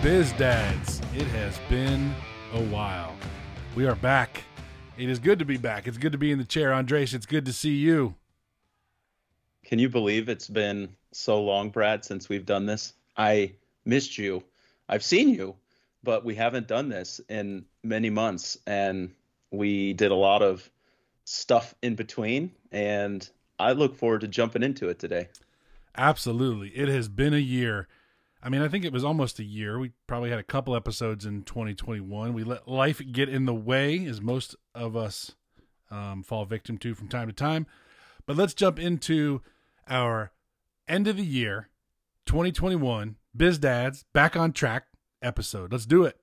Biz Dads. It has been a while. We are back. It is good to be back. It's good to be in the chair. Andres, it's good to see you. Can you believe it's been so long, Brad, since we've done this? I missed you. I've seen you, but we haven't done this in many months. And we did a lot of stuff in between. And I look forward to jumping into it today. Absolutely. It has been a year. I mean, I think it was almost a year. We probably had a couple episodes in 2021. We let life get in the way, as most of us fall victim to from time to time. But let's jump into our end of the year, 2021, Biz Dads, Back on Track episode. Let's do it.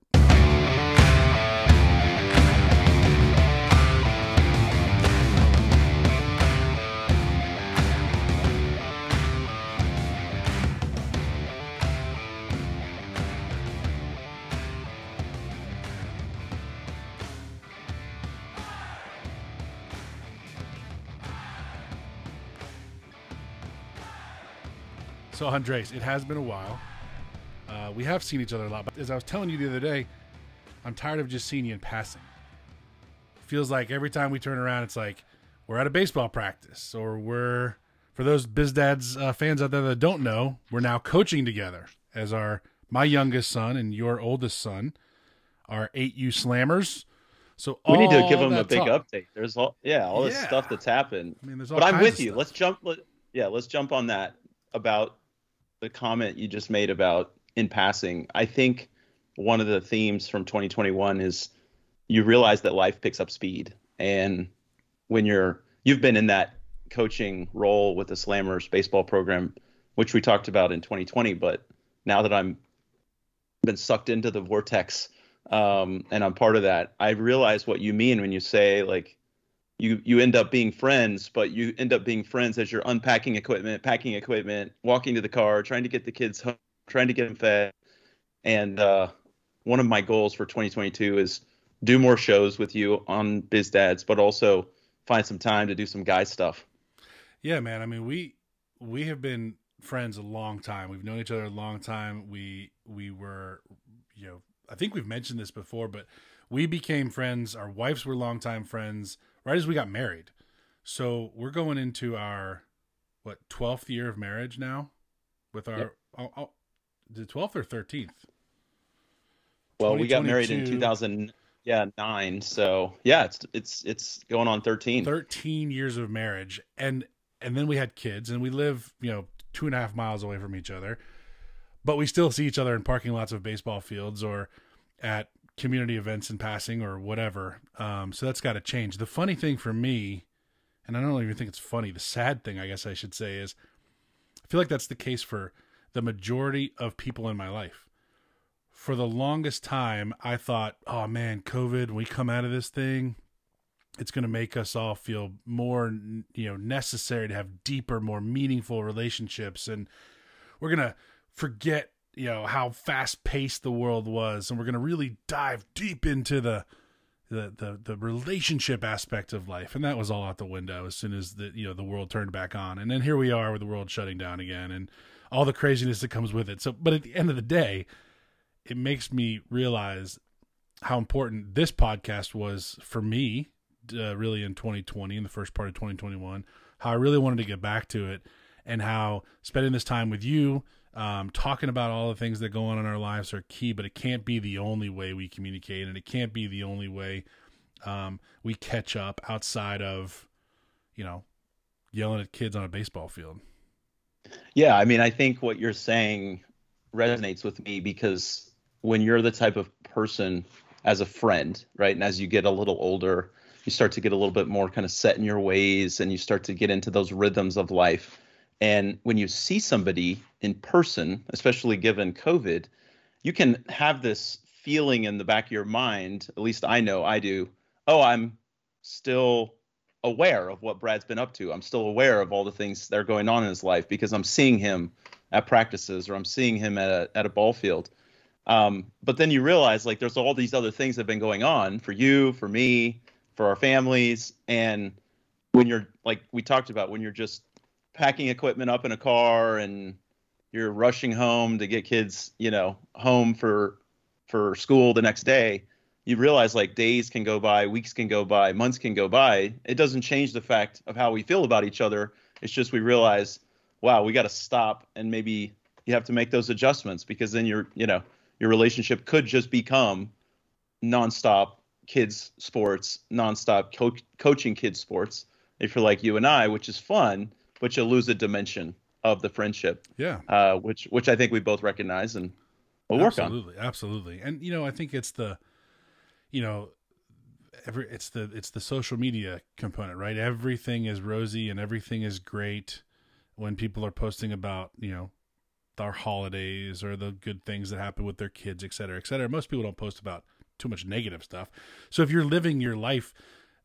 So, Andres, it has been a while. We have seen each other a lot, but as I was telling you the other day, I'm tired of just seeing you in passing. It feels like every time we turn around, it's like we're at a baseball practice, or we're, for those Biz Dads fans out there that don't know, we're now coaching together as my youngest son and your oldest son are 8U Slammers. So we need to give them a big update. There's all this stuff that's happened. I mean, there's all kinds of stuff. But I'm with you. Let's jump on that. About the comment you just made about in passing, I think one of the themes from 2021 is you realize that life picks up speed. And when you've been in that coaching role with the Slammers baseball program, which we talked about in 2020, but now that I'm been sucked into the vortex and I'm part of that, I realize what you mean when you say, like, You end up being friends, but you end up being friends as you're unpacking equipment, packing equipment, walking to the car, trying to get the kids home, trying to get them fed. And one of my goals for 2022 is do more shows with you on Biz Dads, but also find some time to do some guy stuff. Yeah, man. I mean, we have been friends a long time. We've known each other a long time. We were, you know, I think we've mentioned this before, but we became friends. Our wives were longtime friends right as we got married. So we're going into our, 12th year of marriage now? With our, the 12th or 13th? Well, we got married in 2009. So yeah, it's going on 13. 13 years of marriage. And then we had kids, and we live, 2.5 miles away from each other, but we still see each other in parking lots of baseball fields or at community events in passing or whatever. So that's got to change. The funny thing for me, and I don't even think it's funny, the sad thing, I guess I should say, is I feel like that's the case for the majority of people in my life. For the longest time, I thought, oh man, COVID, when we come out of this thing, it's going to make us all feel more, necessary to have deeper, more meaningful relationships. And we're going to forget how fast-paced the world was, and we're going to really dive deep into the relationship aspect of life. And that was all out the window as soon as the world turned back on. And then here we are with the world shutting down again and all the craziness that comes with it. So, but at the end of the day, it makes me realize how important this podcast was for me, really in 2020, in the first part of 2021, how I really wanted to get back to it, and how spending this time with you, talking about all the things that go on in our lives are key, but it can't be the only way we communicate, and it can't be the only way we catch up outside of, yelling at kids on a baseball field. Yeah, I mean, I think what you're saying resonates with me, because when you're the type of person as a friend, right, and as you get a little older, you start to get a little bit more kind of set in your ways, and you start to get into those rhythms of life. And when you see somebody in person, especially given COVID, you can have this feeling in the back of your mind, at least I know I do, oh, I'm still aware of what Brad's been up to. I'm still aware of all the things that are going on in his life, because I'm seeing him at practices, or I'm seeing him at a ball field. But then you realize, like, there's all these other things that have been going on for you, for me, for our families. And when you're, like we talked about, when you're just packing equipment up in a car and you're rushing home to get kids, you know, home for school the next day, you realize like days can go by, weeks can go by, months can go by. It doesn't change the fact of how we feel about each other. It's just we realize, wow, we got to stop, and maybe you have to make those adjustments, because then your relationship could just become nonstop kids sports, nonstop coaching kids sports. If you're like you and I, which is fun, but you'll lose a dimension of the friendship. Yeah. Which I think we both recognize and we'll work on. Absolutely. Absolutely. And, you know, I think it's the, you know, it's the social media component, right? Everything is rosy and everything is great when people are posting about, you know, our holidays or the good things that happen with their kids, et cetera, et cetera. Most people don't post about too much negative stuff. So if you're living your life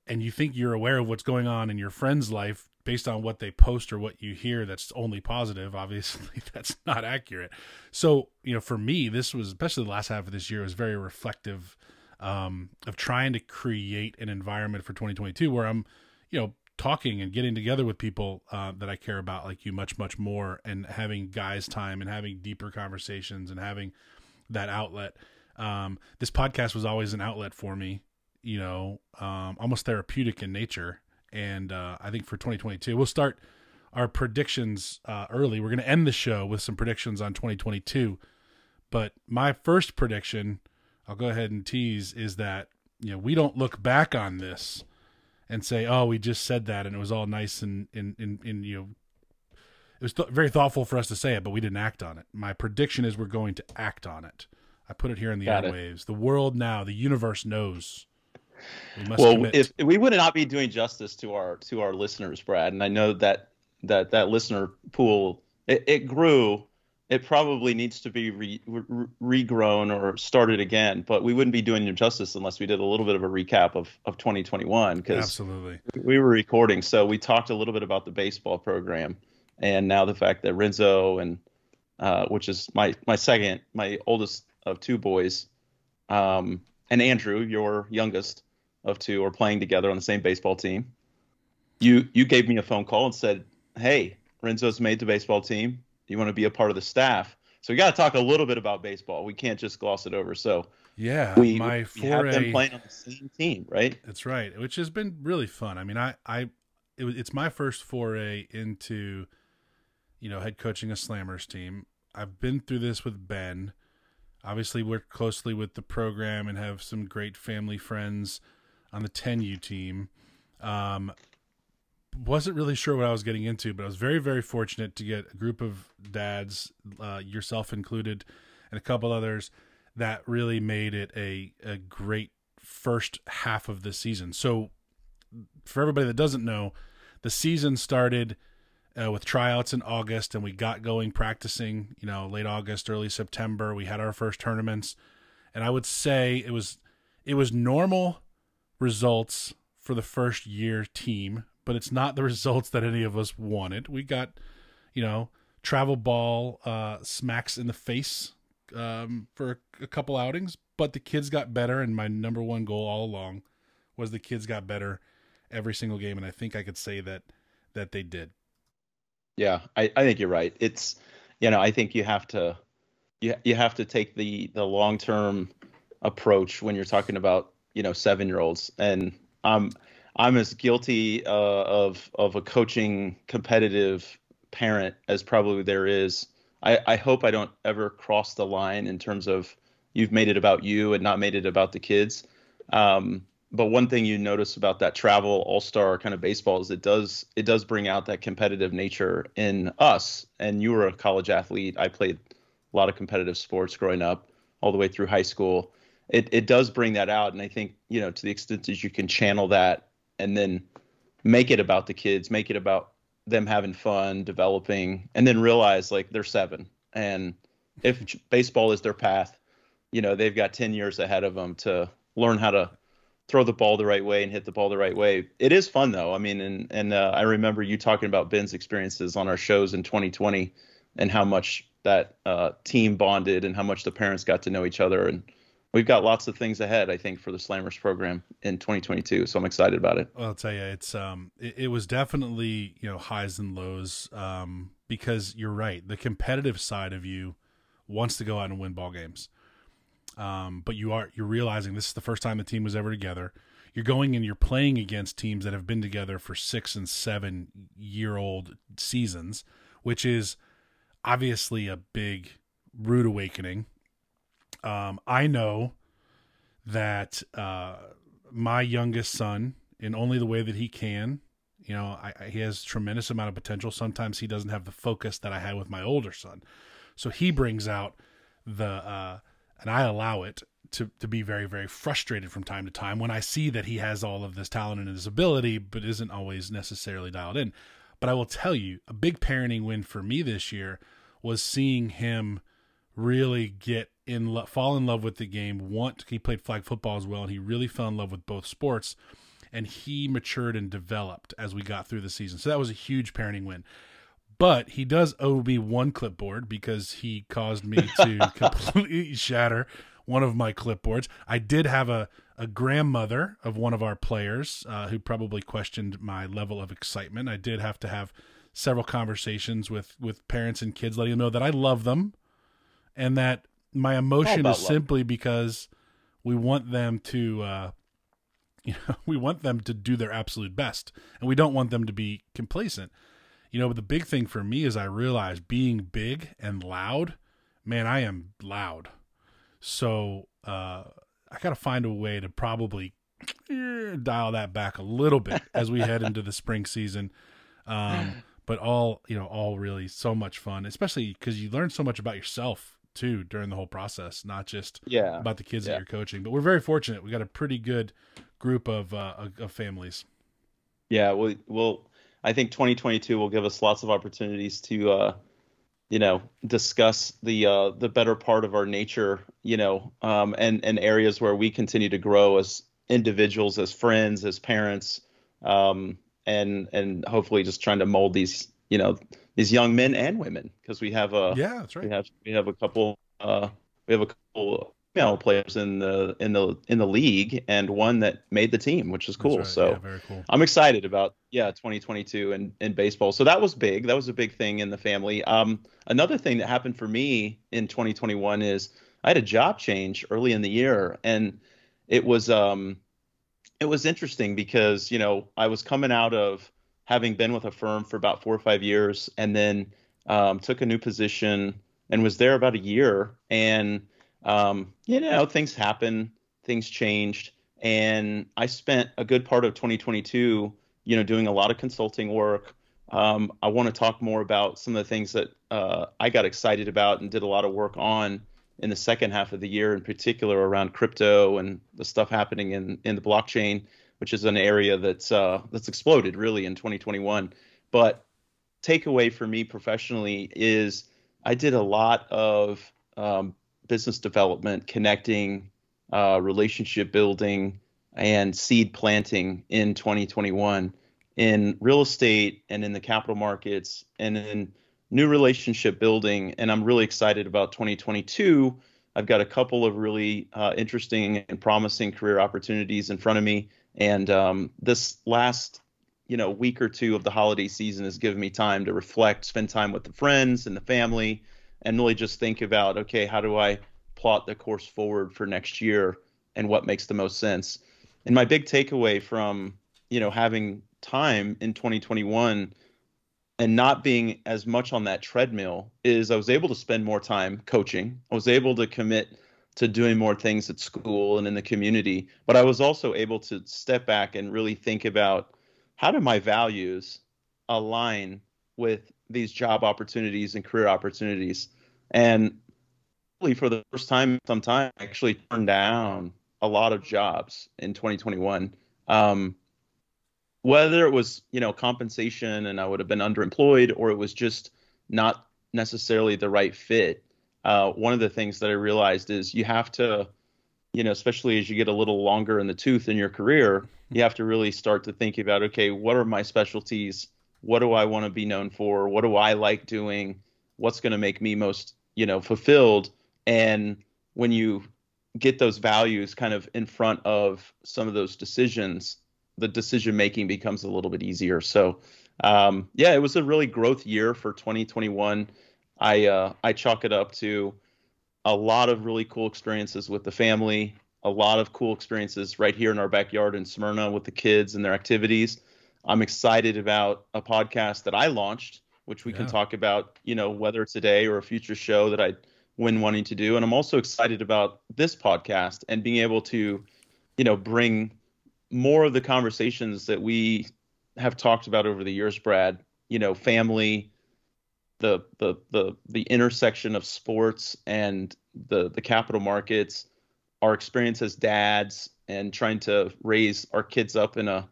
and you think you're aware of what's going on in your friend's life based on what they post or what you hear, that's only positive. Obviously that's not accurate. So, you know, for me, this was, especially the last half of this year, was very reflective, of trying to create an environment for 2022 where I'm, you know, talking and getting together with people that I care about, like you, much, much more, and having guys time and having deeper conversations and having that outlet. This podcast was always an outlet for me, you know, almost therapeutic in nature. And I think for 2022, we'll start our predictions early. We're going to end the show with some predictions on 2022. But my first prediction, I'll go ahead and tease, is that, you know, we don't look back on this and say, oh, we just said that and it was all nice and you know, it was very thoughtful for us to say it, but we didn't act on it. My prediction is we're going to act on it. I put it here in the airwaves. The world now, the universe knows. We must commit. If we would not be doing justice to our listeners, Brad. And I know that listener pool, it grew. It probably needs to be regrown or started again, but we wouldn't be doing them justice unless we did a little bit of a recap of 2021, because we were recording. So we talked a little bit about the baseball program, and now the fact that Renzo and which is my oldest of two boys, and Andrew, your youngest of two, are playing together on the same baseball team. You gave me a phone call and said, hey, Renzo's made the baseball team. You want to be a part of the staff. So we got to talk a little bit about baseball. We can't just gloss it over. So yeah, we have them playing on the same team, right? That's right. Which has been really fun. I mean, it's my first foray into, you know, head coaching a Slammers team. I've been through this with Ben. Obviously, worked closely with the program and have some great family friends on the 10U team. Wasn't really sure what I was getting into, but I was very, very fortunate to get a group of dads, yourself included, and a couple others that really made it a great first half of the season. So for everybody that doesn't know, the season started with tryouts in August, and we got going practicing, you know, late August, early September. We had our first tournaments, and I would say it was normal results for the first year team, but it's not the results that any of us wanted. We got, you know, travel ball smacks in the face for a couple outings, but the kids got better, and my number one goal all along was the kids got better every single game, and I think I could say that they did. Yeah, I think you're right. It's, you know, I think you have to take the long-term approach when you're talking about, you know, 7-year-olds, and I'm as guilty of a coaching competitive parent as probably there is. I hope I don't ever cross the line in terms of you've made it about you and not made it about the kids. But one thing you notice about that travel all-star kind of baseball is it does bring out that competitive nature in us. And you were a college athlete. I played a lot of competitive sports growing up all the way through high school. It does bring that out. And I think, you know, to the extent that you can channel that and then make it about the kids, make it about them having fun, developing, and then realize like they're 7. And if baseball is their path, you know, they've got 10 years ahead of them to learn how to throw the ball the right way and hit the ball the right way. It is fun though. I mean, and I remember you talking about Ben's experiences on our shows in 2020 and how much that team bonded and how much the parents got to know each other. And we've got lots of things ahead, I think, for the Slammers program in 2022. So I'm excited about it. Well, I'll tell you, it's it was definitely, you know, highs and lows, because you're right. The competitive side of you wants to go out and win ball games. But you're realizing this is the first time the team was ever together. You're going and you're playing against teams that have been together for 6 and 7 year old seasons, which is obviously a big rude awakening. I know that my youngest son, in only the way that he can, you know, he has a tremendous amount of potential. Sometimes he doesn't have the focus that I had with my older son. So he brings out the, and I allow it to be very, very frustrated from time to time when I see that he has all of this talent and his ability, but isn't always necessarily dialed in. But I will tell you, a big parenting win for me this year was seeing him really fall in love with the game. He played flag football as well, and he really fell in love with both sports, and he matured and developed as we got through the season. So that was a huge parenting win. But he does owe me one clipboard because he caused me to completely shatter one of my clipboards. I did have a grandmother of one of our players who probably questioned my level of excitement. I did have to have several conversations with parents and kids, letting them know that I love them and that my emotion is simply because we want them to, we want them to do their absolute best, and we don't want them to be complacent. You know, but the big thing for me is I realized being big and loud, man, I am loud. So I got to find a way to probably dial that back a little bit as we head into the spring season. But all really so much fun, especially because you learn so much about yourself too during the whole process, not just about the kids that you're coaching. But we're very fortunate. We got a pretty good group of families. Yeah. Well, I think 2022 will give us lots of opportunities to, discuss the better part of our nature, and areas where we continue to grow as individuals, as friends, as parents, and hopefully just trying to mold these young men and women, because we have that's right. We have a couple female players in the league, and one that made the team, which is cool. Right. So yeah, very cool. I'm excited about 2022 and baseball. So that was big. That was a big thing in the family. Another thing that happened for me in 2021 is I had a job change early in the year, and it was interesting because I was coming out of having been with a firm for about 4 or 5 years, and then took a new position and was there about a year, and things happen, things changed. And I spent a good part of 2022, doing a lot of consulting work. I want to talk more about some of the things that, I got excited about and did a lot of work on in the second half of the year, in particular around crypto and the stuff happening in the blockchain, which is an area that's exploded really in 2021. But takeaway for me professionally is I did a lot of, business development, connecting, relationship building, and seed planting in 2021 in real estate and in the capital markets and in new relationship building. And I'm really excited about 2022. I've got a couple of really interesting and promising career opportunities in front of me. And this last week or two of the holiday season has given me time to reflect, spend time with the friends and the family, and really just think about, okay, how do I plot the course forward for next year and what makes the most sense? And my big takeaway from, having time in 2021 and not being as much on that treadmill is I was able to spend more time coaching. I was able to commit to doing more things at school and in the community, but I was also able to step back and really think about, how do my values align with these job opportunities and career opportunities? And really for the first time in some time, I actually turned down a lot of jobs in 2021. Whether it was, compensation and I would have been underemployed, or it was just not necessarily the right fit. One of the things that I realized is you have to, especially as you get a little longer in the tooth in your career, you have to really start to think about, okay, what are my specialties? What do I want to be known for? What do I like doing? What's going to make me most, fulfilled? And when you get those values kind of in front of some of those decisions, the decision making becomes a little bit easier. So yeah, it was a really growth year for 2021. I chalk it up to a lot of really cool experiences with the family, a lot of cool experiences right here in our backyard in Smyrna with the kids and their activities. I'm excited about a podcast that I launched, which we can talk about, you know, whether today or a future show that I win wanting to do. And I'm also excited about this podcast and being able to, you know, bring more of the conversations that we have talked about over the years, Brad, you know, family, the intersection of sports and the capital markets, our experience as dads and trying to raise our kids up in a,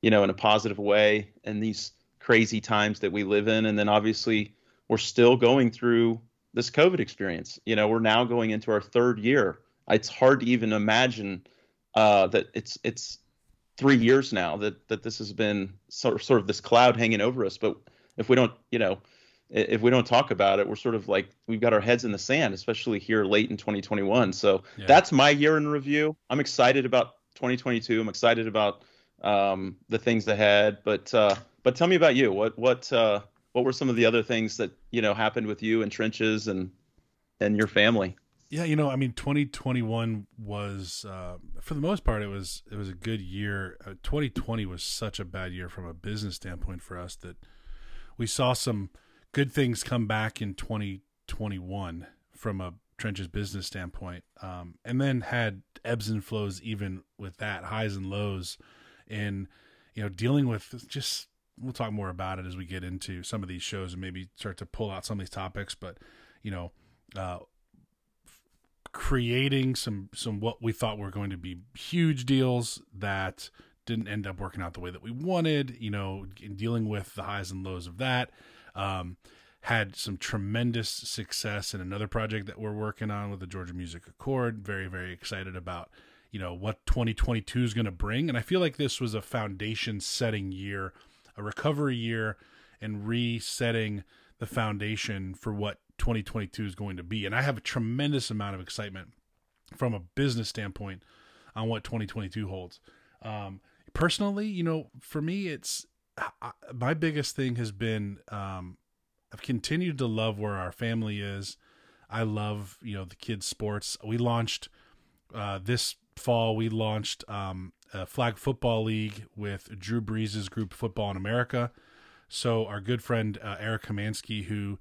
you know, in a positive way in these crazy times that we live in. And then obviously we're still going through this COVID experience. You know, we're now going into our third year. It's hard to even imagine that it's 3 years now that this has been sort of this cloud hanging over us. But if we don't, you know, if we don't talk about it, we're sort of like, we've got our heads in the sand, especially here late in 2021. So that's my year in review. I'm excited about 2022. I'm excited about the things ahead. But tell me about you. What were some of the other things that, you know, happened with you and Trenches and your family? Yeah, you know, I mean, 2021 was, for the most part, it was a good year. 2020 was such a bad year from a business standpoint for us that we saw some good things come back in 2021 from a Trenches business standpoint, and then had ebbs and flows even with that, highs and lows, and, you know, dealing with just. We'll talk more about it as we get into some of these shows and maybe start to pull out some of these topics, but, you know, creating some what we thought were going to be huge deals that didn't end up working out the way that we wanted, you know, in dealing with the highs and lows of that, had some tremendous success in another project that we're working on with the Georgia Music Accord. Very, very excited about, you know, what 2022 is going to bring. And I feel like this was a foundation setting year, a recovery year, and resetting the foundation for what 2022 is going to be. And I have a tremendous amount of excitement from a business standpoint on what 2022 holds. Personally, you know, for me, it's my biggest thing has been, I've continued to love where our family is. I love, you know, the kids' sports. We launched, this fall, we launched, flag football league with Drew Brees' group, Football in America. So our good friend, Eric Kamansky, who,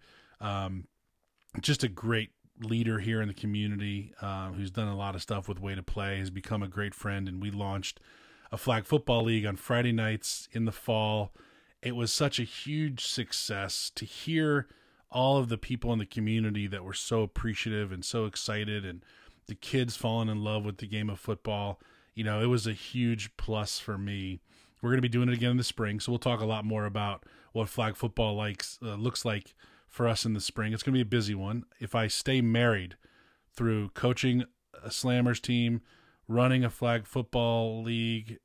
just a great leader here in the community, who's done a lot of stuff with Way to Play, has become a great friend. And we launched a flag football league on Friday nights in the fall. It was such a huge success to hear all of the people in the community that were so appreciative and so excited, and the kids falling in love with the game of football. You know, it was a huge plus for me. We're going to be doing it again in the spring, so we'll talk a lot more about what flag football looks like for us in the spring. It's going to be a busy one. If I stay married through coaching a Slammers team, running a flag football league,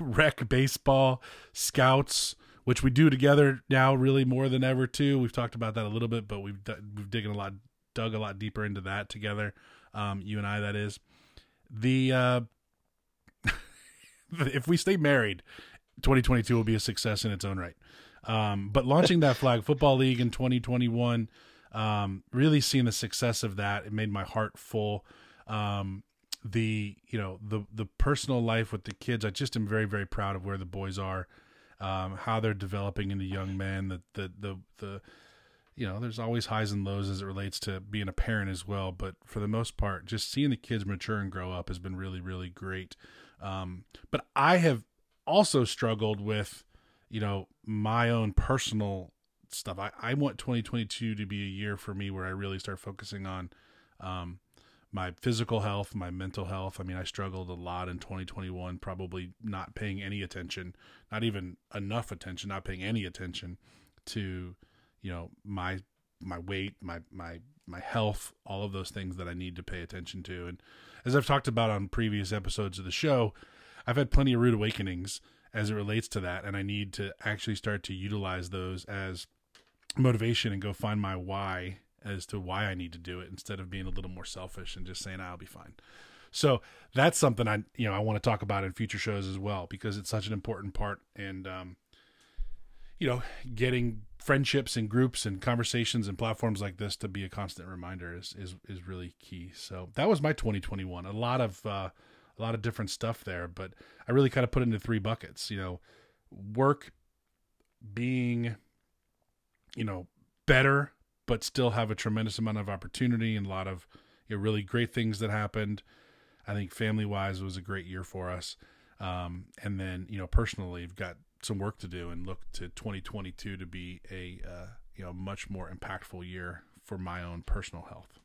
rec baseball, scouts, which we do together now really more than ever too. We've talked about that a little bit, but we've dug a lot deeper into that together, you and I, that is. If we stay married, 2022 will be a success in its own right. But launching that flag football league in 2021, really seeing the success of that, it made my heart full. The personal life with the kids, I just am very, very proud of where the boys are, how they're developing into young men, you know, there's always highs and lows as it relates to being a parent as well. But for the most part, just seeing the kids mature and grow up has been really, really great. But I have also struggled with, you know, my own personal stuff. I want 2022 to be a year for me where I really start focusing on my physical health, my mental health. I mean, I struggled a lot in 2021, probably not paying any attention, not even enough attention, not paying any attention to, you know, my weight, my health, all of those things that I need to pay attention to. And as I've talked about on previous episodes of the show, I've had plenty of rude awakenings as it relates to that. And I need to actually start to utilize those as motivation and go find my why as to why I need to do it, instead of being a little more selfish and just saying, I'll be fine. So that's something I want to talk about in future shows as well, because it's such an important part. And, getting friendships and groups and conversations and platforms like this to be a constant reminder is really key. So that was my 2021, a lot of different stuff there, but I really kind of put it into three buckets, work, being, better, but still have a tremendous amount of opportunity and a lot of really great things that happened. I think family-wise was a great year for us. And then, personally, we've got some work to do and look to 2022 to be a, much more impactful year for my own personal health.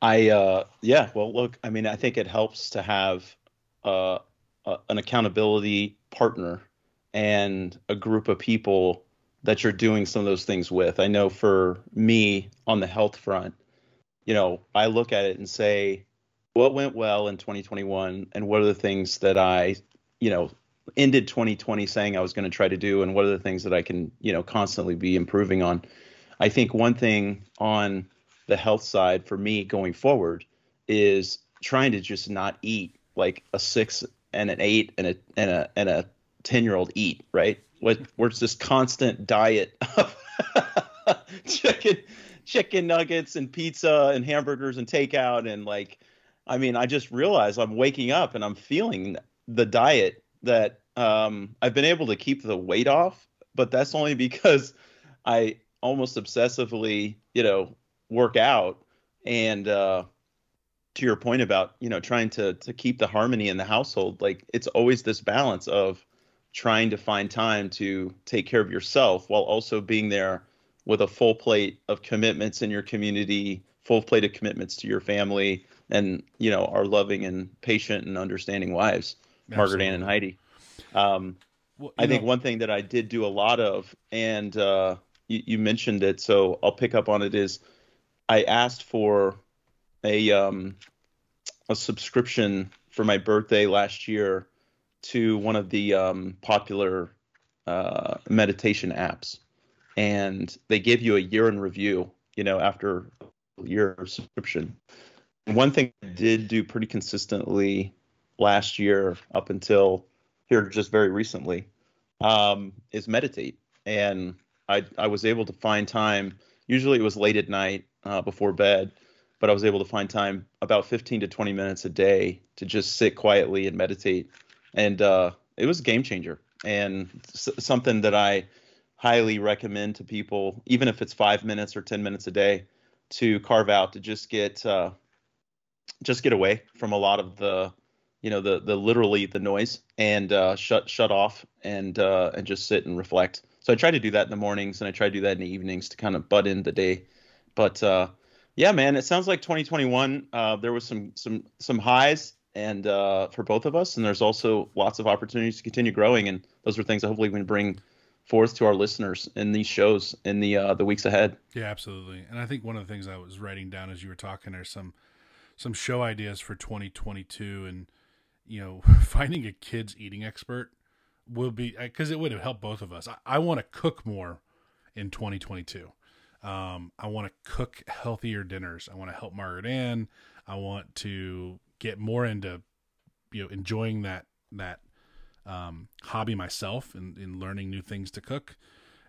I think it helps to have an accountability partner and a group of people that you're doing some of those things with. I know for me on the health front, I look at it and say, what went well in 2021 and what are the things that I, ended 2020 saying I was going to try to do, and what are the things that I can, constantly be improving on. I think one thing on the health side for me going forward is trying to just not eat like a 6 and an 8 and a 10-year-old eat, right? Where it's this constant diet of chicken nuggets and pizza and hamburgers and takeout. And I just realized I'm waking up and I'm feeling the diet that I've been able to keep the weight off, but that's only because I almost obsessively, work out. And to your point about, trying to keep the harmony in the household, it's always this balance of trying to find time to take care of yourself while also being there with a full plate of commitments in your community, full plate of commitments to your family, and, our loving and patient and understanding wives, Margaret, Ann, and Heidi. I think one thing that I did do a lot of, and you mentioned it, so I'll pick up on it, is I asked for a subscription for my birthday last year to one of the popular meditation apps. And they give you a year in review, after a year of subscription. One thing I did do pretty consistently last year up until here just very recently is meditate. And I was able to find time. Usually it was late at night before bed, but I was able to find time about 15 to 20 minutes a day to just sit quietly and meditate. And it was a game changer, and something that I highly recommend to people, even if it's 5 minutes or 10 minutes a day, to carve out to just get away from a lot of the noise, and shut off and just sit and reflect. So I try to do that in the mornings, and I try to do that in the evenings to kind of butt in the day. But yeah, man, it sounds like 2021 there was some highs and for both of us, and there's also lots of opportunities to continue growing, and those are things that hopefully we can bring forth to our listeners in these shows in the weeks ahead. Yeah, absolutely. And I think one of the things I was writing down as you were talking are some show ideas for 2022, and finding a kids eating expert will be, because it would have helped both of us. I want to cook more in 2022. I want to cook healthier dinners. I want to help Margaret Ann. I want to get more into enjoying that hobby myself, and in learning new things to cook.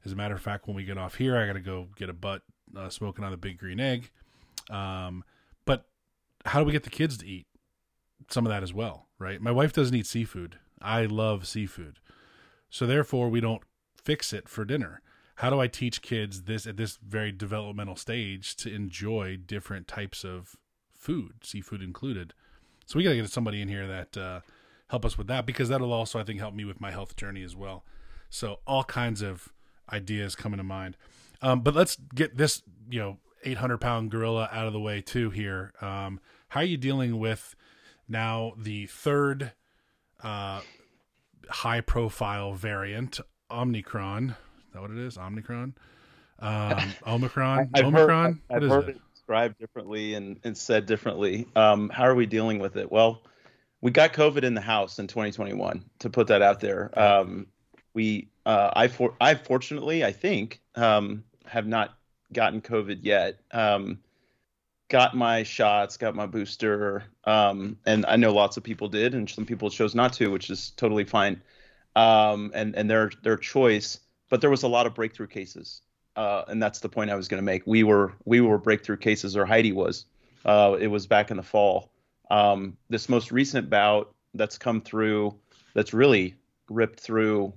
As a matter of fact, when we get off here, I got to go get a butt smoking on the Big Green Egg. But how do we get the kids to eat some of that as well, right? My wife doesn't eat seafood. I love seafood. So therefore we don't fix it for dinner. How do I teach kids this at this very developmental stage to enjoy different types of food, seafood included? So we got to get somebody in here that, help us with that, because that'll also, I think, help me with my health journey as well. So all kinds of ideas coming to mind. But let's get this, 800-pound gorilla out of the way too here. How are you dealing with now the third high-profile variant, Omicron? Is that what it is? Omicron? Omicron? Omicron? I've heard it described differently and said differently. How are we dealing with it? Well, we got COVID in the house in 2021, to put that out there. I fortunately, I think, have not gotten COVID yet. Got my shots, got my booster, and I know lots of people did, and some people chose not to, which is totally fine, and their choice. But there was a lot of breakthrough cases, and that's the point I was going to make. We were breakthrough cases, or Heidi was. It was back in the fall. This most recent bout that's come through, that's really ripped through,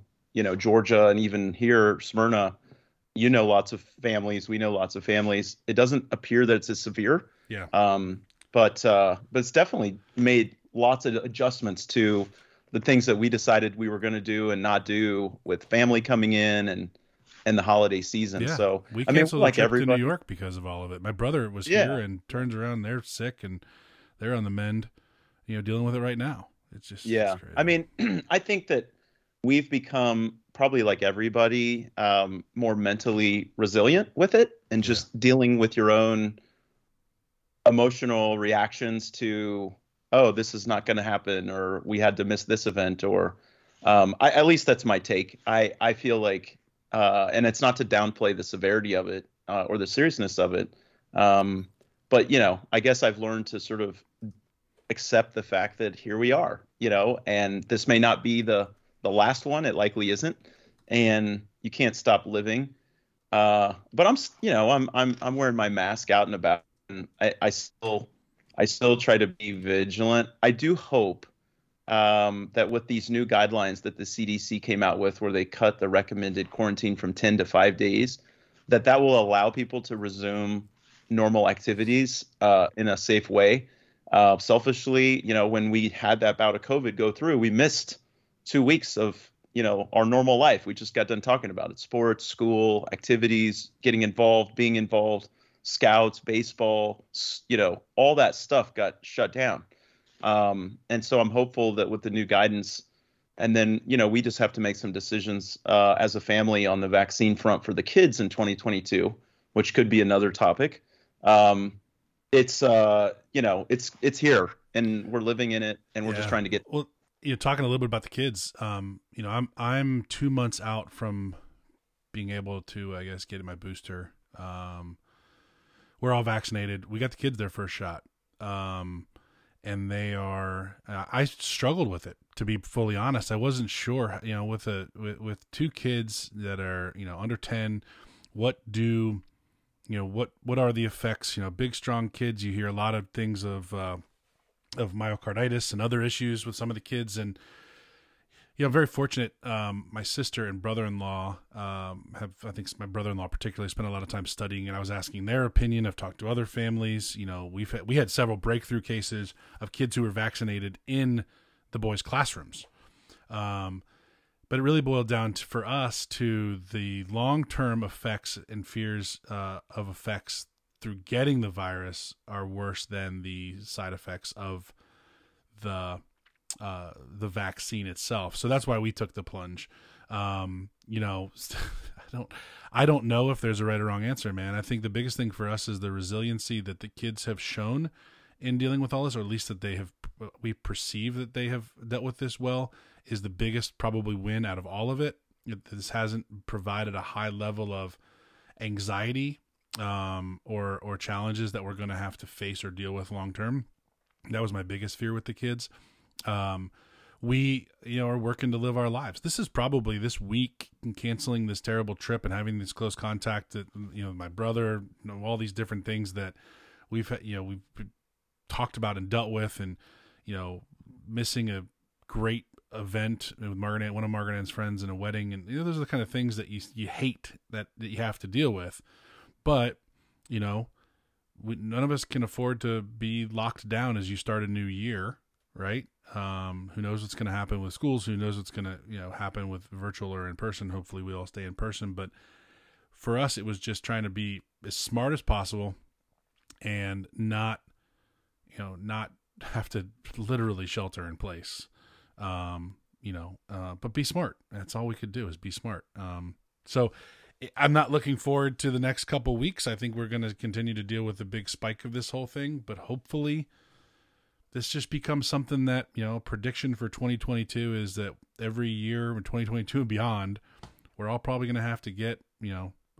Georgia and even here, Smyrna. Lots of families. We know lots of families. It doesn't appear that it's as severe. Yeah. But it's definitely made lots of adjustments to the things that we decided we were going to do and not do with family coming in and the holiday season. Yeah. So we canceled the trip to New York because of all of it. My brother was here and turns around. They're sick and they're on the mend. Dealing with it right now. It's just it's crazy. I think that we've become, probably like everybody, more mentally resilient with it, and just dealing with your own emotional reactions to, oh, this is not going to happen, or we had to miss this event, or at least that's my take. I feel like, and it's not to downplay the severity of it or the seriousness of it, but I guess I've learned to sort of accept the fact that here we are, and this may not be the last one. It likely isn't, and you can't stop living. But I'm wearing my mask out and about, and I still try to be vigilant. I do hope that with these new guidelines that the CDC came out with, where they cut the recommended quarantine from 10 to 5 days, that will allow people to resume normal activities in a safe way. Selfishly, when we had that bout of COVID go through, we missed 2 weeks of, our normal life. We just got done talking about it: sports, school, activities, getting involved, being involved, scouts, baseball, all that stuff got shut down. And so I'm hopeful that with the new guidance, and then, we just have to make some decisions as a family on the vaccine front for the kids in 2022, which could be another topic. It's here, and we're living in it, and we're just trying to get. Well, talking a little bit about the kids, I'm 2 months out from being able to, get my booster. We're all vaccinated. We got the kids their first shot. And they are, I struggled with it, to be fully honest. I wasn't sure, with two kids that are, under 10, what are the effects, big, strong kids. You hear a lot of things of myocarditis and other issues with some of the kids. And, I'm very fortunate. My sister and brother-in-law, my brother-in-law particularly spent a lot of time studying, and I was asking their opinion. I've talked to other families. We had several breakthrough cases of kids who were vaccinated in the boys' classrooms. But it really boiled down for us to the long-term effects and fears of effects through getting the virus are worse than the side effects of the vaccine itself. So that's why we took the plunge. I don't know if there's a right or wrong answer, man. I think the biggest thing for us is the resiliency that the kids have shown in dealing with all this, or at least that we perceive that they have dealt with this well, is the biggest probably win out of all of it. This hasn't provided a high level of anxiety or challenges that we're going to have to face or deal with long term. That was my biggest fear with the kids. We are working to live our lives. This is probably this week, canceling this terrible trip and having this close contact that my brother, all these different things that we've talked about and dealt with, and missing a great event with Margaret, one of Margaret Ann's friends, and a wedding, and those are the kind of things that you hate that you have to deal with. But, none of us can afford to be locked down as you start a new year, right? Who knows what's going to happen with schools? Who knows what's going to happen with virtual or in person? Hopefully we all stay in person. But for us, it was just trying to be as smart as possible and not have to literally shelter in place, but be smart. That's all we could do, is be smart. So I'm not looking forward to the next couple weeks. I think we're going to continue to deal with the big spike of this whole thing, but hopefully this just becomes something that, prediction for 2022 is that every year in 2022 and beyond, we're all probably going to have to get,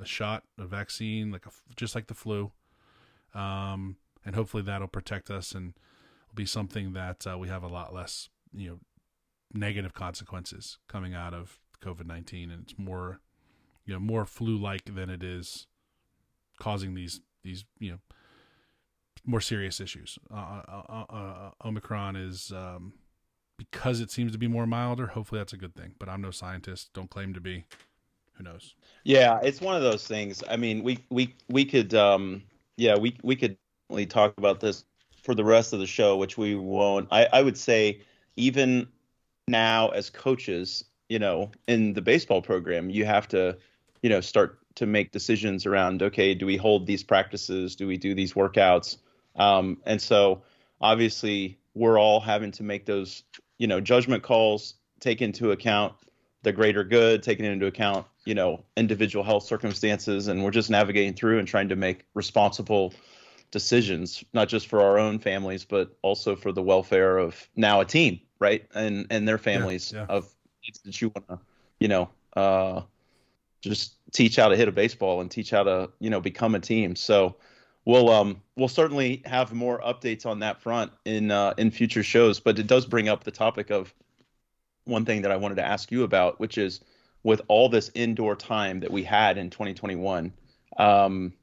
a shot, a vaccine, like just like the flu. And hopefully that'll protect us and will be something that we have a lot less, negative consequences coming out of COVID-19. And it's more, more flu-like than it is causing these, more serious issues. Omicron is, because it seems to be more milder, hopefully that's a good thing, but I'm no scientist. Don't claim to be. Who knows? Yeah. It's one of those things. I mean, we could, we could talk about this for the rest of the show, which we won't. I would say even now as coaches, in the baseball program, you have to, start to make decisions around, okay, do we hold these practices? Do we do these workouts? And so obviously we're all having to make those, judgment calls, take into account the greater good, taking into account, individual health circumstances. And we're just navigating through and trying to make responsible decisions, not just for our own families, but also for the welfare of now a team, right? And their families of kids that you want to, just teach how to hit a baseball and teach how to, become a team. So we'll certainly have more updates on that front in future shows, but it does bring up the topic of one thing that I wanted to ask you about, which is with all this indoor time that we had in 2021, and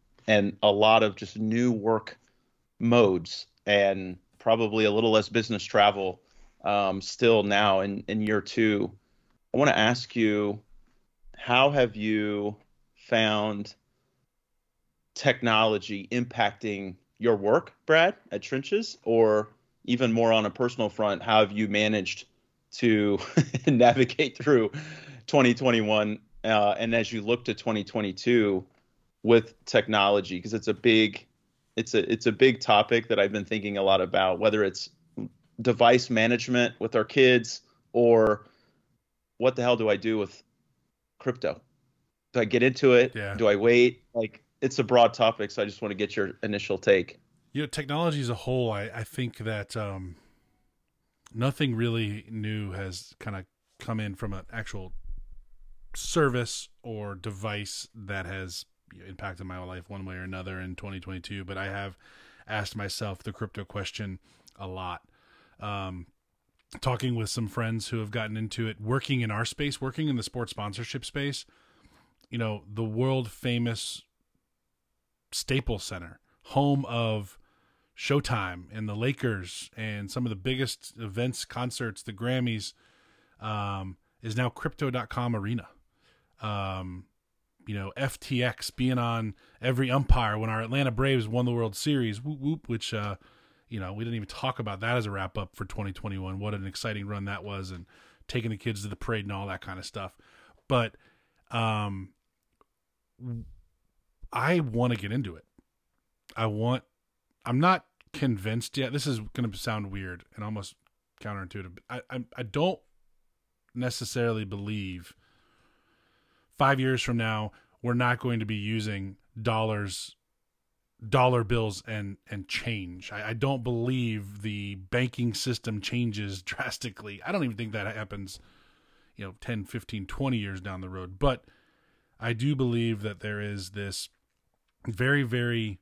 a lot of just new work modes and probably a little less business travel, still now in year two, I want to ask you, how have you found technology impacting your work, Brad, at Trenches, or even more on a personal front, how have you managed to navigate through 2021 and as you look to 2022 with technology? Because it's a big topic that I've been thinking a lot about, whether it's device management with our kids or what the hell do I do with crypto? Do I get into it? Yeah. Do I wait? Like, it's a broad topic, so I just want to get your initial take. Technology as a whole, I think that nothing really new has kind of come in from an actual service or device that has impacted my life one way or another in 2022. But I have asked myself the crypto question a lot. Talking with some friends who have gotten into it, working in our space, working in the sports sponsorship space, the world famous Staples Center, home of Showtime and the Lakers and some of the biggest events, concerts, the Grammys, is now Crypto.com Arena. FTX being on every umpire when our Atlanta Braves won the World Series, whoop, whoop, which, we didn't even talk about that as a wrap up for 2021. What an exciting run that was, and taking the kids to the parade and all that kind of stuff. But I want to get into it. I'm not convinced yet. This is going to sound weird and almost counterintuitive. I don't necessarily believe 5 years from now, we're not going to be using dollar bills and change. I don't believe the banking system changes drastically. I don't even think that happens, 10, 15, 20 years down the road. But I do believe that there is this very, very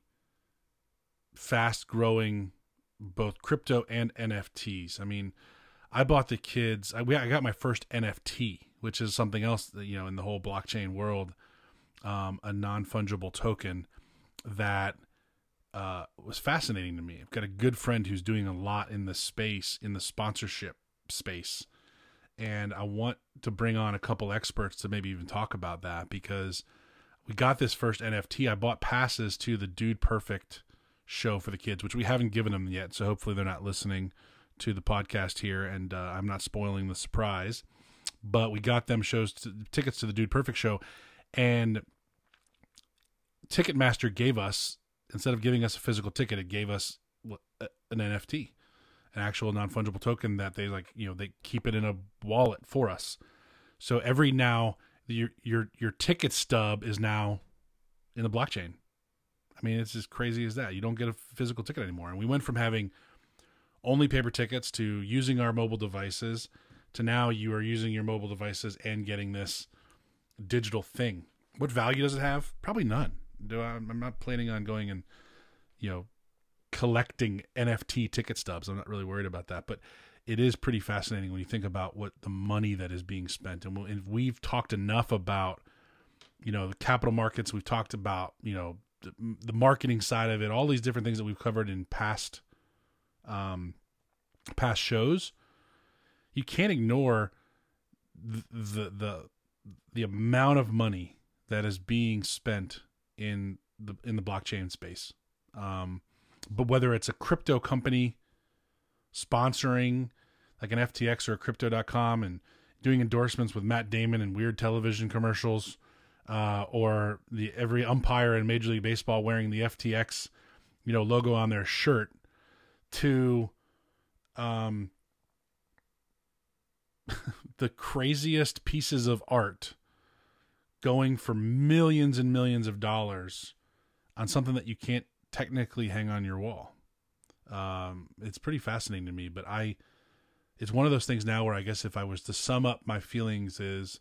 fast growing both crypto and NFTs. I mean, I bought the kids, I got my first NFT, which is something else that, in the whole blockchain world, a non-fungible token that was fascinating to me. I've got a good friend who's doing a lot in the space, in the sponsorship space. And I want to bring on a couple experts to maybe even talk about that, because we got this first NFT. I bought passes to the Dude Perfect show for the kids, which we haven't given them yet. So hopefully they're not listening to the podcast here, and I'm not spoiling the surprise, but we got them tickets to the Dude Perfect show, and Ticketmaster gave us, instead of giving us a physical ticket, it gave us an NFT, an actual non-fungible token that they they keep it in a wallet for us. So every now your ticket stub is now in the blockchain. I mean, it's as crazy as that. You don't get a physical ticket anymore. And we went from having only paper tickets to using our mobile devices to now you are using your mobile devices and getting this digital thing. What value does it have? Probably none. I'm not planning on going and, you know, collecting NFT ticket stubs. I'm not really worried about that, but it is pretty fascinating when you think about what the money that is being spent. And we've talked enough about, you know, the capital markets. We've talked about, you know, the marketing side of it, all these different things that we've covered in past shows. You can't ignore the amount of money that is being spent in the blockchain space. But whether it's a crypto company sponsoring like an FTX or a Crypto.com and doing endorsements with Matt Damon and weird television commercials, or every umpire in Major League Baseball wearing the FTX, you know, logo on their shirt, to the craziest pieces of art going for millions and millions of dollars on something that you can't technically hang on your wall. It's pretty fascinating to me, but it's one of those things now where I guess if I was to sum up my feelings is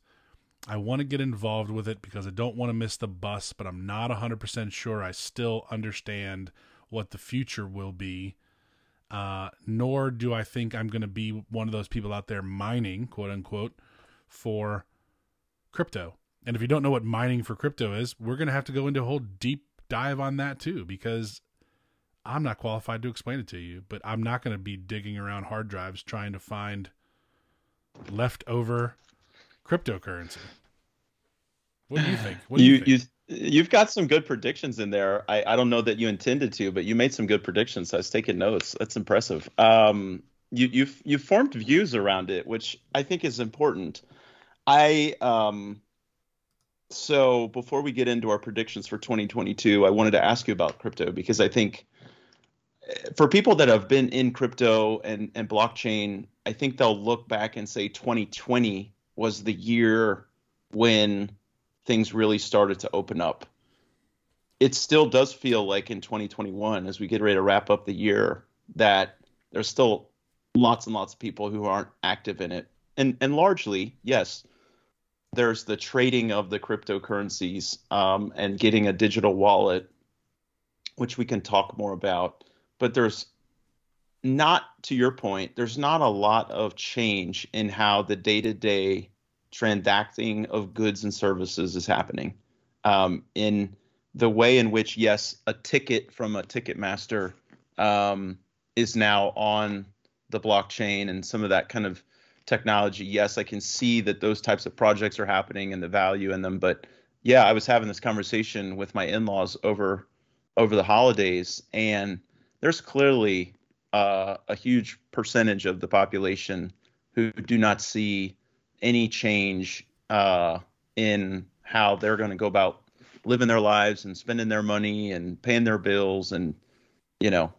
I want to get involved with it because I don't want to miss the bus, but I'm not 100% sure I still understand what the future will be. Nor do I think I'm going to be one of those people out there mining, quote unquote, for crypto. And if you don't know what mining for crypto is, we're going to have to go into a whole deep dive on that too, because I'm not qualified to explain it to you, but I'm not going to be digging around hard drives trying to find leftover cryptocurrency. What do you think? You've got some good predictions in there. I don't know that you intended to, but you made some good predictions. So I was taking notes. That's impressive. You've formed views around it, which I think is important. So before we get into our predictions for 2022, I wanted to ask you about crypto, because I think for people that have been in crypto and blockchain, I think they'll look back and say 2020 was the year when things really started to open up. It still does feel like in 2021, as we get ready to wrap up the year, that there's still lots and lots of people who aren't active in it. And largely, yes, there's the trading of the cryptocurrencies and getting a digital wallet, which we can talk more about. But there's not, to your point, there's not a lot of change in how the day-to-day transacting of goods and services is happening, in the way in which, yes, a ticket from a Ticketmaster is now on the blockchain and some of that kind of technology. Yes, I can see that those types of projects are happening and the value in them. But yeah, I was having this conversation with my in-laws over the holidays, and there's clearly a huge percentage of the population who do not see any change in how they're going to go about living their lives and spending their money and paying their bills and, you know,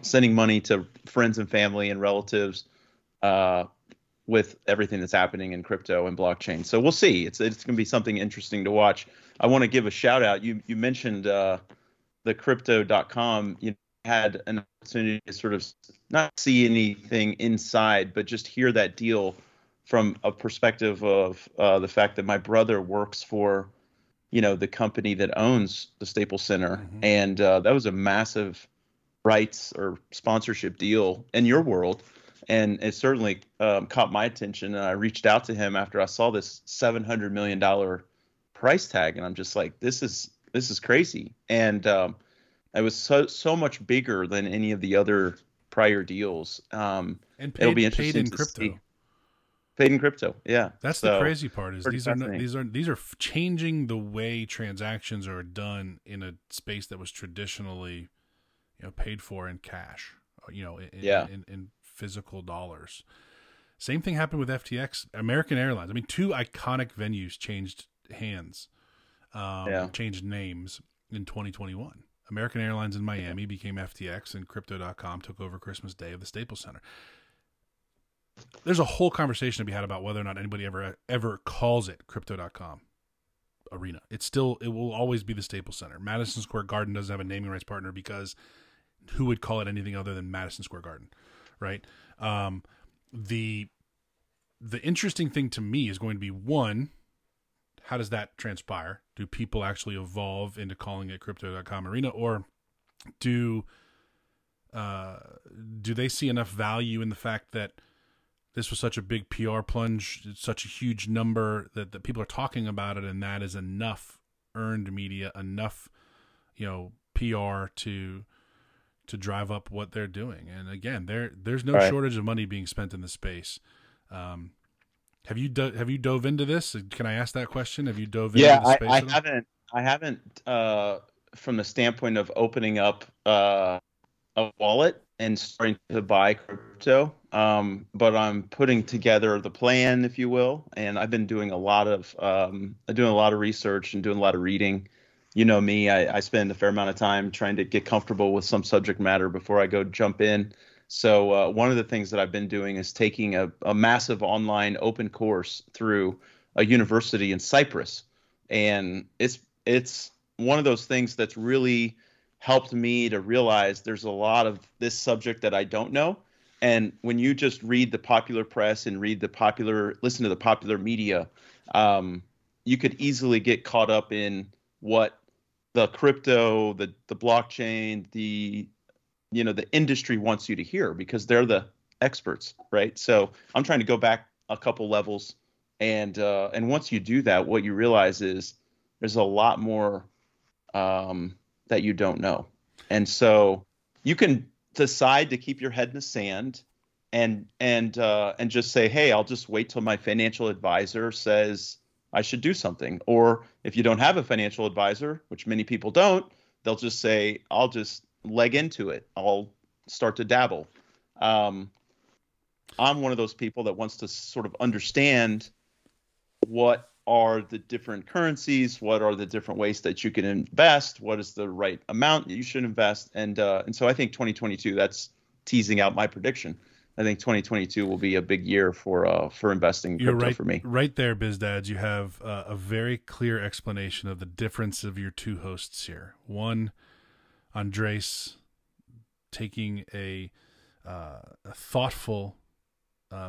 sending money to friends and family and relatives with everything that's happening in crypto and blockchain. So we'll see. It's going to be something interesting to watch. I want to give a shout out. You mentioned the Crypto.com. You had an opportunity to sort of not see anything inside, but just hear that deal from a perspective of the fact that my brother works for, you know, the company that owns the Staples Center. Mm-hmm. And that was a massive rights or sponsorship deal in your world. And it certainly caught my attention. And I reached out to him after I saw this $700 million price tag. And I'm just like, this is crazy. And it was so much bigger than any of the other prior deals. And it'll be interesting paid in crypto. See. Paid in crypto, yeah. That's the crazy part is these are changing the way transactions are done in a space that was traditionally, you know, paid for in cash, you know, in physical dollars. Same thing happened with FTX, American Airlines. I mean, two iconic venues changed hands, changed names in 2021. American Airlines in Miami became FTX, and Crypto.com took over Christmas Day of the Staples Center. There's a whole conversation to be had about whether or not anybody ever calls it Crypto.com Arena. It will always be the Staples Center. Madison Square Garden doesn't have a naming rights partner because who would call it anything other than Madison Square Garden, right? The interesting thing to me is going to be, one, how does that transpire? Do people actually evolve into calling it Crypto.com Arena, or do they see enough value in the fact that this was such a big PR plunge, it's such a huge number that people are talking about it, and that is enough earned media, enough, PR to drive up what they're doing? And again, there's no shortage of money being spent in the space. Have you dove into this? Can I ask that question? Have you dove into the space? Yeah, I haven't, from the standpoint of opening up a wallet and starting to buy crypto. But I'm putting together the plan, if you will. And I've been doing a lot of research and doing a lot of reading. You know me, I spend a fair amount of time trying to get comfortable with some subject matter before I go jump in. So one of the things that I've been doing is taking a massive online open course through a university in Cyprus. And it's one of those things that's really helped me to realize there's a lot of this subject that I don't know. And when you just read the popular press and listen to the popular media, you could easily get caught up in what the crypto, the blockchain, the industry wants you to hear, because they're the experts, right? So I'm trying to go back a couple levels. And once you do that, what you realize is there's a lot more that you don't know. And so you can decide to keep your head in the sand and just say, hey, I'll just wait till my financial advisor says I should do something. Or if you don't have a financial advisor, which many people don't, they'll just say, I'll just leg into it. I'll start to dabble. I'm one of those people that wants to sort of understand what are the different currencies, what are the different ways that you can invest, what is the right amount that you should invest. And so I think 2022, that's teasing out my prediction. I think 2022 will be a big year for investing in crypto for me. Right there, Biz Dads, you have a very clear explanation of the difference of your two hosts here. One, Andres, taking a thoughtful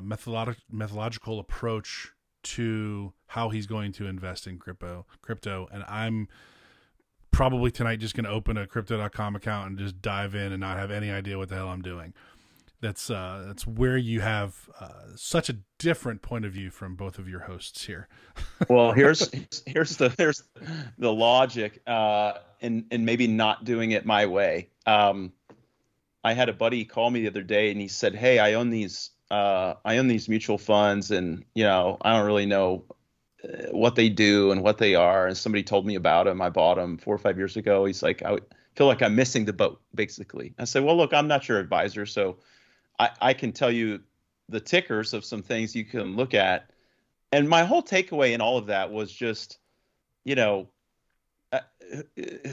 methodological approach to how he's going to invest in crypto. And I'm probably tonight just going to open a Crypto.com account and just dive in and not have any idea what the hell I'm doing. That's where you have such a different point of view from both of your hosts here. Well, here's the logic in maybe not doing it my way. I had a buddy call me the other day and he said, "Hey, I own these mutual funds, and I don't really know what they do and what they are." And somebody told me about them. I bought them 4 or 5 years ago. He's like, "I feel like I'm missing the boat," basically. I said, "Well, look, I'm not your advisor, so I can tell you the tickers of some things you can look at." And my whole takeaway in all of that was just,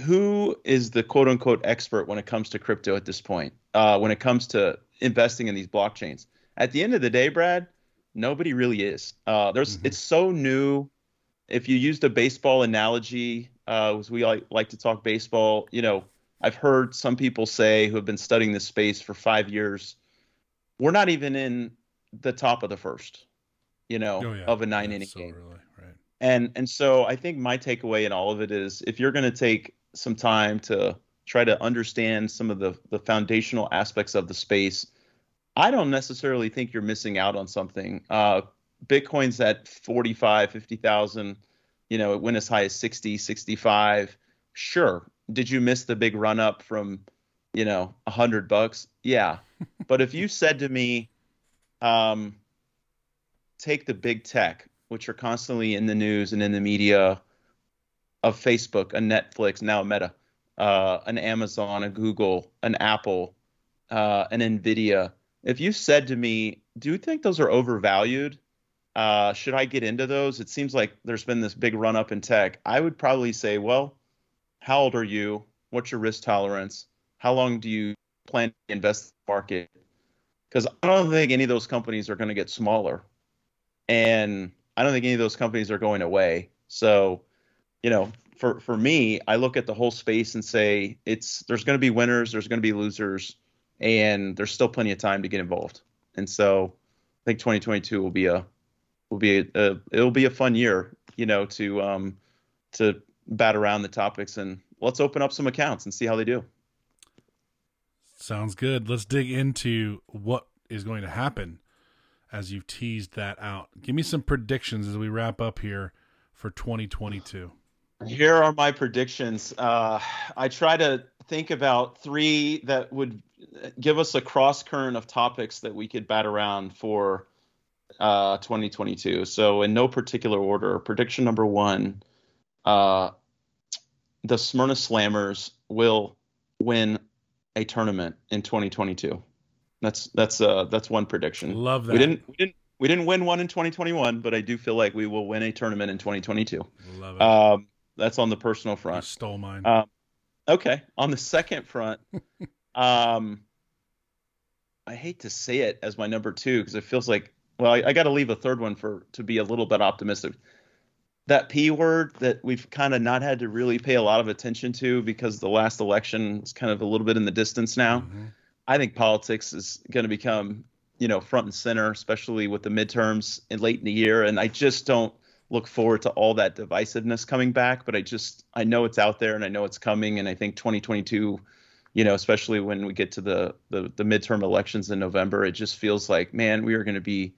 who is the quote unquote expert when it comes to crypto at this point, when it comes to investing in these blockchains? At the end of the day, Brad, nobody really is. It's so new. If you used a baseball analogy, as we like to talk baseball, I've heard some people say who have been studying this space for 5 years, we're not even in the top of the first, of a 9-inning game. Really, right. And so I think my takeaway in all of it is, if you're going to take some time to try to understand some of the foundational aspects of the space, I don't necessarily think you're missing out on something. Bitcoin's at 45, 50,000, it went as high as 60, 65. Sure. Did you miss the big run up from, $100? Yeah. But if you said to me, take the big tech, which are constantly in the news and in the media, of Facebook, a Netflix, now a Meta, an Amazon, a Google, an Apple, an NVIDIA. If you said to me, do you think those are overvalued? Should I get into those? It seems like there's been this big run up in tech. I would probably say, well, how old are you? What's your risk tolerance? How long do you plan to invest in the market? Because I don't think any of those companies are going to get smaller. And I don't think any of those companies are going away. So, for me, I look at the whole space and say, there's going to be winners, there's going to be losers. And there's still plenty of time to get involved. And so I think 2022 will be a fun year you know, to bat around the topics, and let's open up some accounts and see how they do. Sounds good. Let's dig into what is going to happen as you've teased that out. Give me some predictions as we wrap up here for 2022. Here are my predictions. I try to think about three that would give us a cross current of topics that we could bat around for 2022. So in no particular order, prediction number one, the Smyrna Slammers will win a tournament in 2022. That's one prediction. Love that. We didn't win one in 2021, but I do feel like we will win a tournament in 2022. Love it. That's on the personal front. You stole mine. Okay. On the second front, I hate to say it as my number two because it feels like, well, I got to leave a third one to be a little bit optimistic. That P word that we've kind of not had to really pay a lot of attention to because the last election is kind of a little bit in the distance now. Mm-hmm. I think politics is going to become, you know, front and center, especially with the midterms and late in the year. And I just don't look forward to all that divisiveness coming back, but I know it's out there and I know it's coming. And I think 2022, you know, especially when we get to the midterm elections in November, it just feels like, man, we are going to be,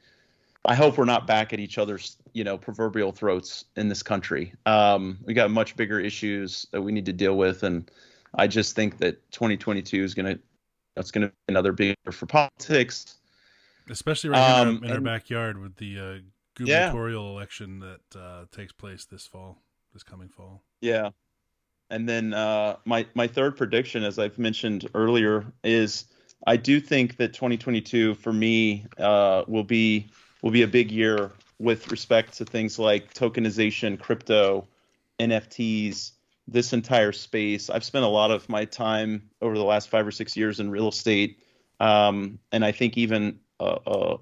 I hope we're not back at each other's, you know, proverbial throats in this country. We got much bigger issues that we need to deal with. And I just think that 2022 is going to, that's going to be another big year for politics. Especially right here in our backyard with the, gubernatorial election that takes place this coming fall. Yeah. And then my third prediction, as I've mentioned earlier, is I do think that 2022 for me will be a big year with respect to things like tokenization, crypto, NFTs, this entire space. I've spent a lot of my time over the last 5 or 6 years in real estate, and I think even a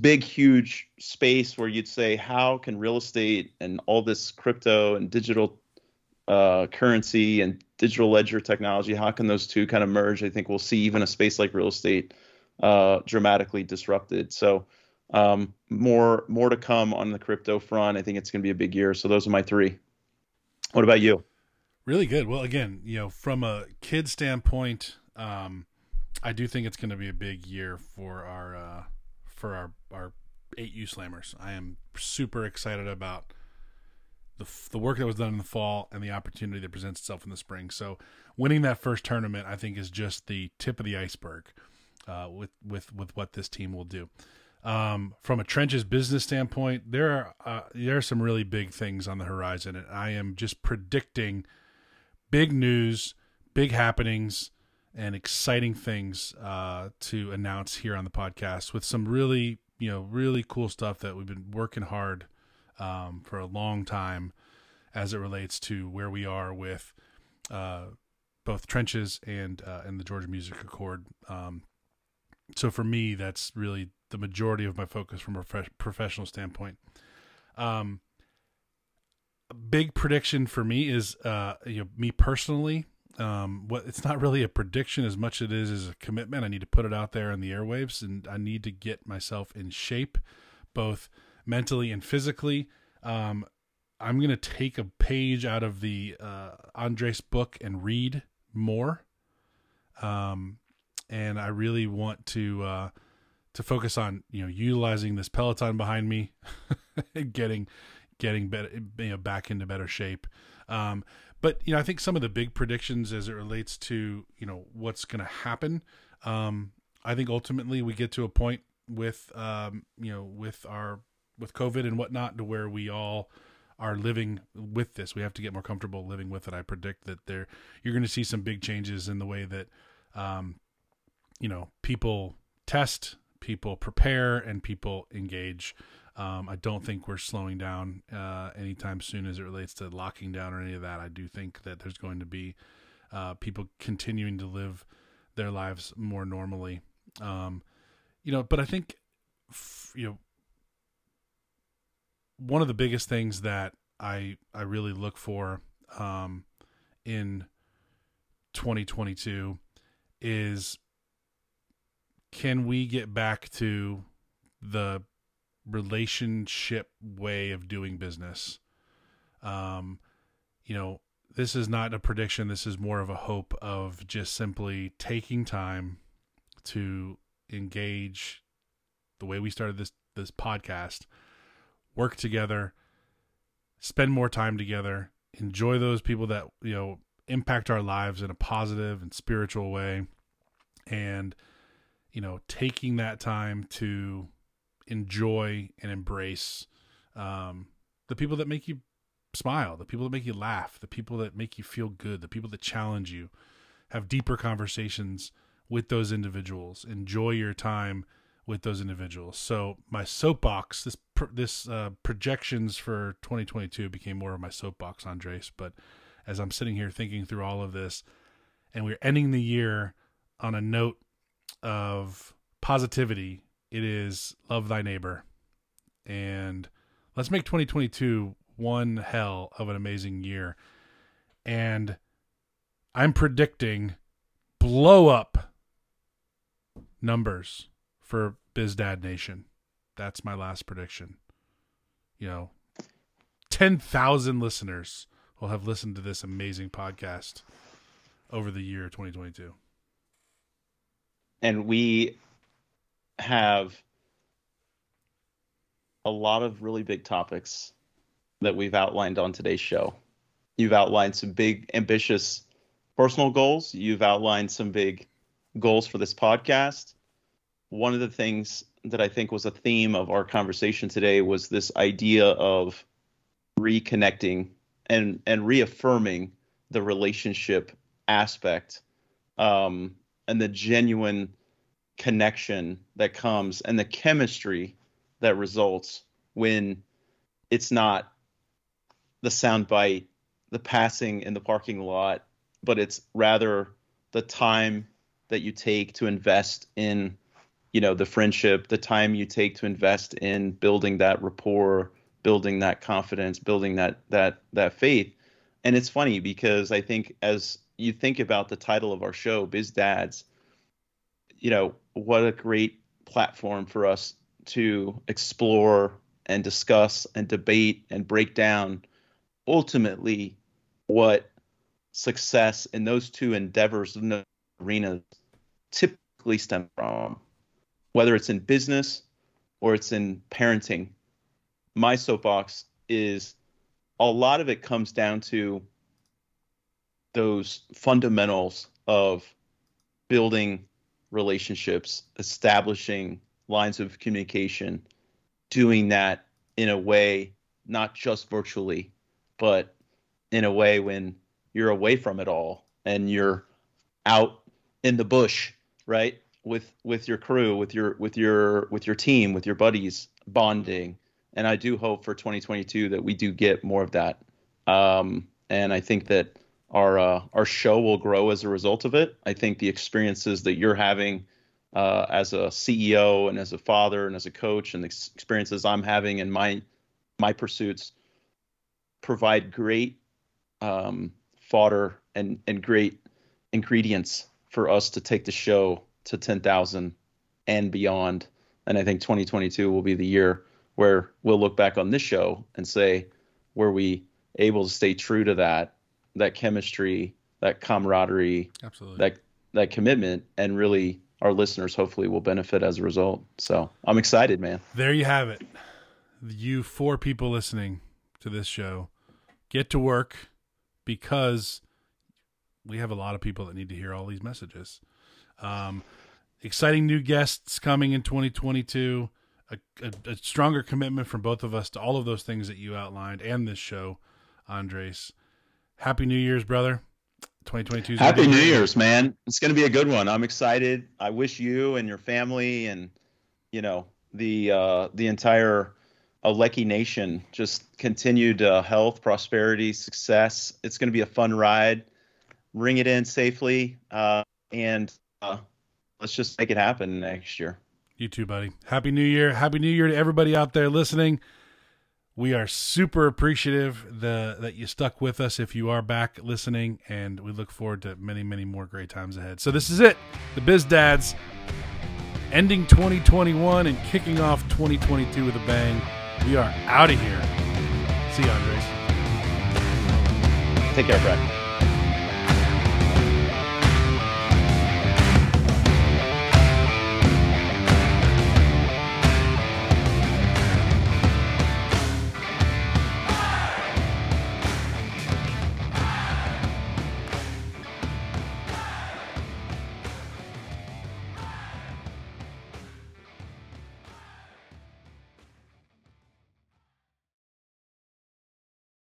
big, huge space where you'd say, how can real estate and all this crypto and digital currency and digital ledger technology, how can those two kind of merge? I think we'll see even a space like real estate dramatically disrupted. So more to come on the crypto front. I think it's going to be a big year. So those are my three. What about you? Really good. Well, again, you know, from a kid standpoint, I do think it's going to be a big year for our 8U Slammers. I am super excited about the work that was done in the fall and the opportunity that presents itself in the spring. So winning that first tournament, I think, is just the tip of the iceberg with what this team will do. From a trenches business standpoint, there are some really big things on the horizon, and I am just predicting big news, big happenings, and exciting things to announce here on the podcast with some really, you know, really cool stuff that we've been working hard for a long time as it relates to where we are with both Trenches and the Georgia Music Accord. So for me, that's really the majority of my focus from a professional standpoint. A big prediction for me is you know, me personally. It's not really a prediction as much as it is a commitment. I need to put it out there in the airwaves, and I need to get myself in shape, both mentally and physically. I'm going to take a page out of the Andres book and read more. And I really want to focus on, you know, utilizing this Peloton behind me, and getting better, you know, back into better shape. But, you know, I think some of the big predictions as it relates to, you know, what's going to happen. I think ultimately we get to a point with, you know, with COVID and whatnot, to where we all are living with this. We have to get more comfortable living with it. I predict that you're going to see some big changes in the way that, you know, people test, people prepare, and people engage. I don't think we're slowing down anytime soon as it relates to locking down or any of that. I do think that there's going to be people continuing to live their lives more normally, you know. But I think you know, one of the biggest things that I really look for in 2022 is, can we get back to the relationship way of doing business. You know, this is not a prediction. This is more of a hope of just simply taking time to engage the way we started this podcast, work together, spend more time together, enjoy those people that, you know, impact our lives in a positive and spiritual way. And, you know, taking that time to enjoy and embrace the people that make you smile, the people that make you laugh, the people that make you feel good, the people that challenge you, have deeper conversations with those individuals, enjoy your time with those individuals. So my soapbox, this projections for 2022 became more of my soapbox, Andres. But as I'm sitting here thinking through all of this, and we're ending the year on a note of positivity, it is love thy neighbor. And let's make 2022 one hell of an amazing year. And I'm predicting blow up numbers for Biz Dad Nation. That's my last prediction. You know, 10,000 listeners will have listened to this amazing podcast over the year 2022. And we have a lot of really big topics that we've outlined on today's show. You've outlined some big, ambitious personal goals. You've outlined some big goals for this podcast. One of the things that I think was a theme of our conversation today was this idea of reconnecting and reaffirming the relationship aspect, and the genuine connection that comes and the chemistry that results when it's not the soundbite, the passing in the parking lot, but it's rather the time that you take to invest in, you know, the friendship, the time you take to invest in building that rapport, building that confidence, building that faith. And it's funny because I think as you think about the title of our show, Biz Dads, you know, what a great platform for us to explore and discuss and debate and break down ultimately what success in those two endeavors in those arenas typically stem from, whether it's in business or it's in parenting. My soapbox is a lot of it comes down to those fundamentals of building relationships, establishing lines of communication, doing that in a way, not just virtually, but in a way when you're away from it all and you're out in the bush, right? With your crew, with your team, with your buddies, bonding. And I do hope for 2022 that we do get more of that. And I think that our show will grow as a result of it. I think the experiences that you're having as a CEO and as a father and as a coach, and the experiences I'm having in my pursuits provide great fodder and great ingredients for us to take the show to 10,000 and beyond. And I think 2022 will be the year where we'll look back on this show and say, were we able to stay true to that chemistry, that camaraderie, absolutely, that commitment, and really our listeners hopefully will benefit as a result. So I'm excited, man. There you have it. You four people listening to this show, get to work, because we have a lot of people that need to hear all these messages. Exciting new guests coming in 2022, a stronger commitment from both of us to all of those things that you outlined and this show, Andres. Happy New Year's, brother. 2022. Happy New Year's, man. It's going to be a good one. I'm excited. I wish you and your family and, you know, the entire Alecki Nation just continued health, prosperity, success. It's going to be a fun ride. Ring it in safely. And let's just make it happen next year. You too, buddy. Happy New Year. Happy New Year to everybody out there listening. We are super appreciative that you stuck with us if you are back listening, and we look forward to many, many more great times ahead. So this is it, the Biz Dads, ending 2021 and kicking off 2022 with a bang. We are out of here. See you, Andres. Take care, Brad.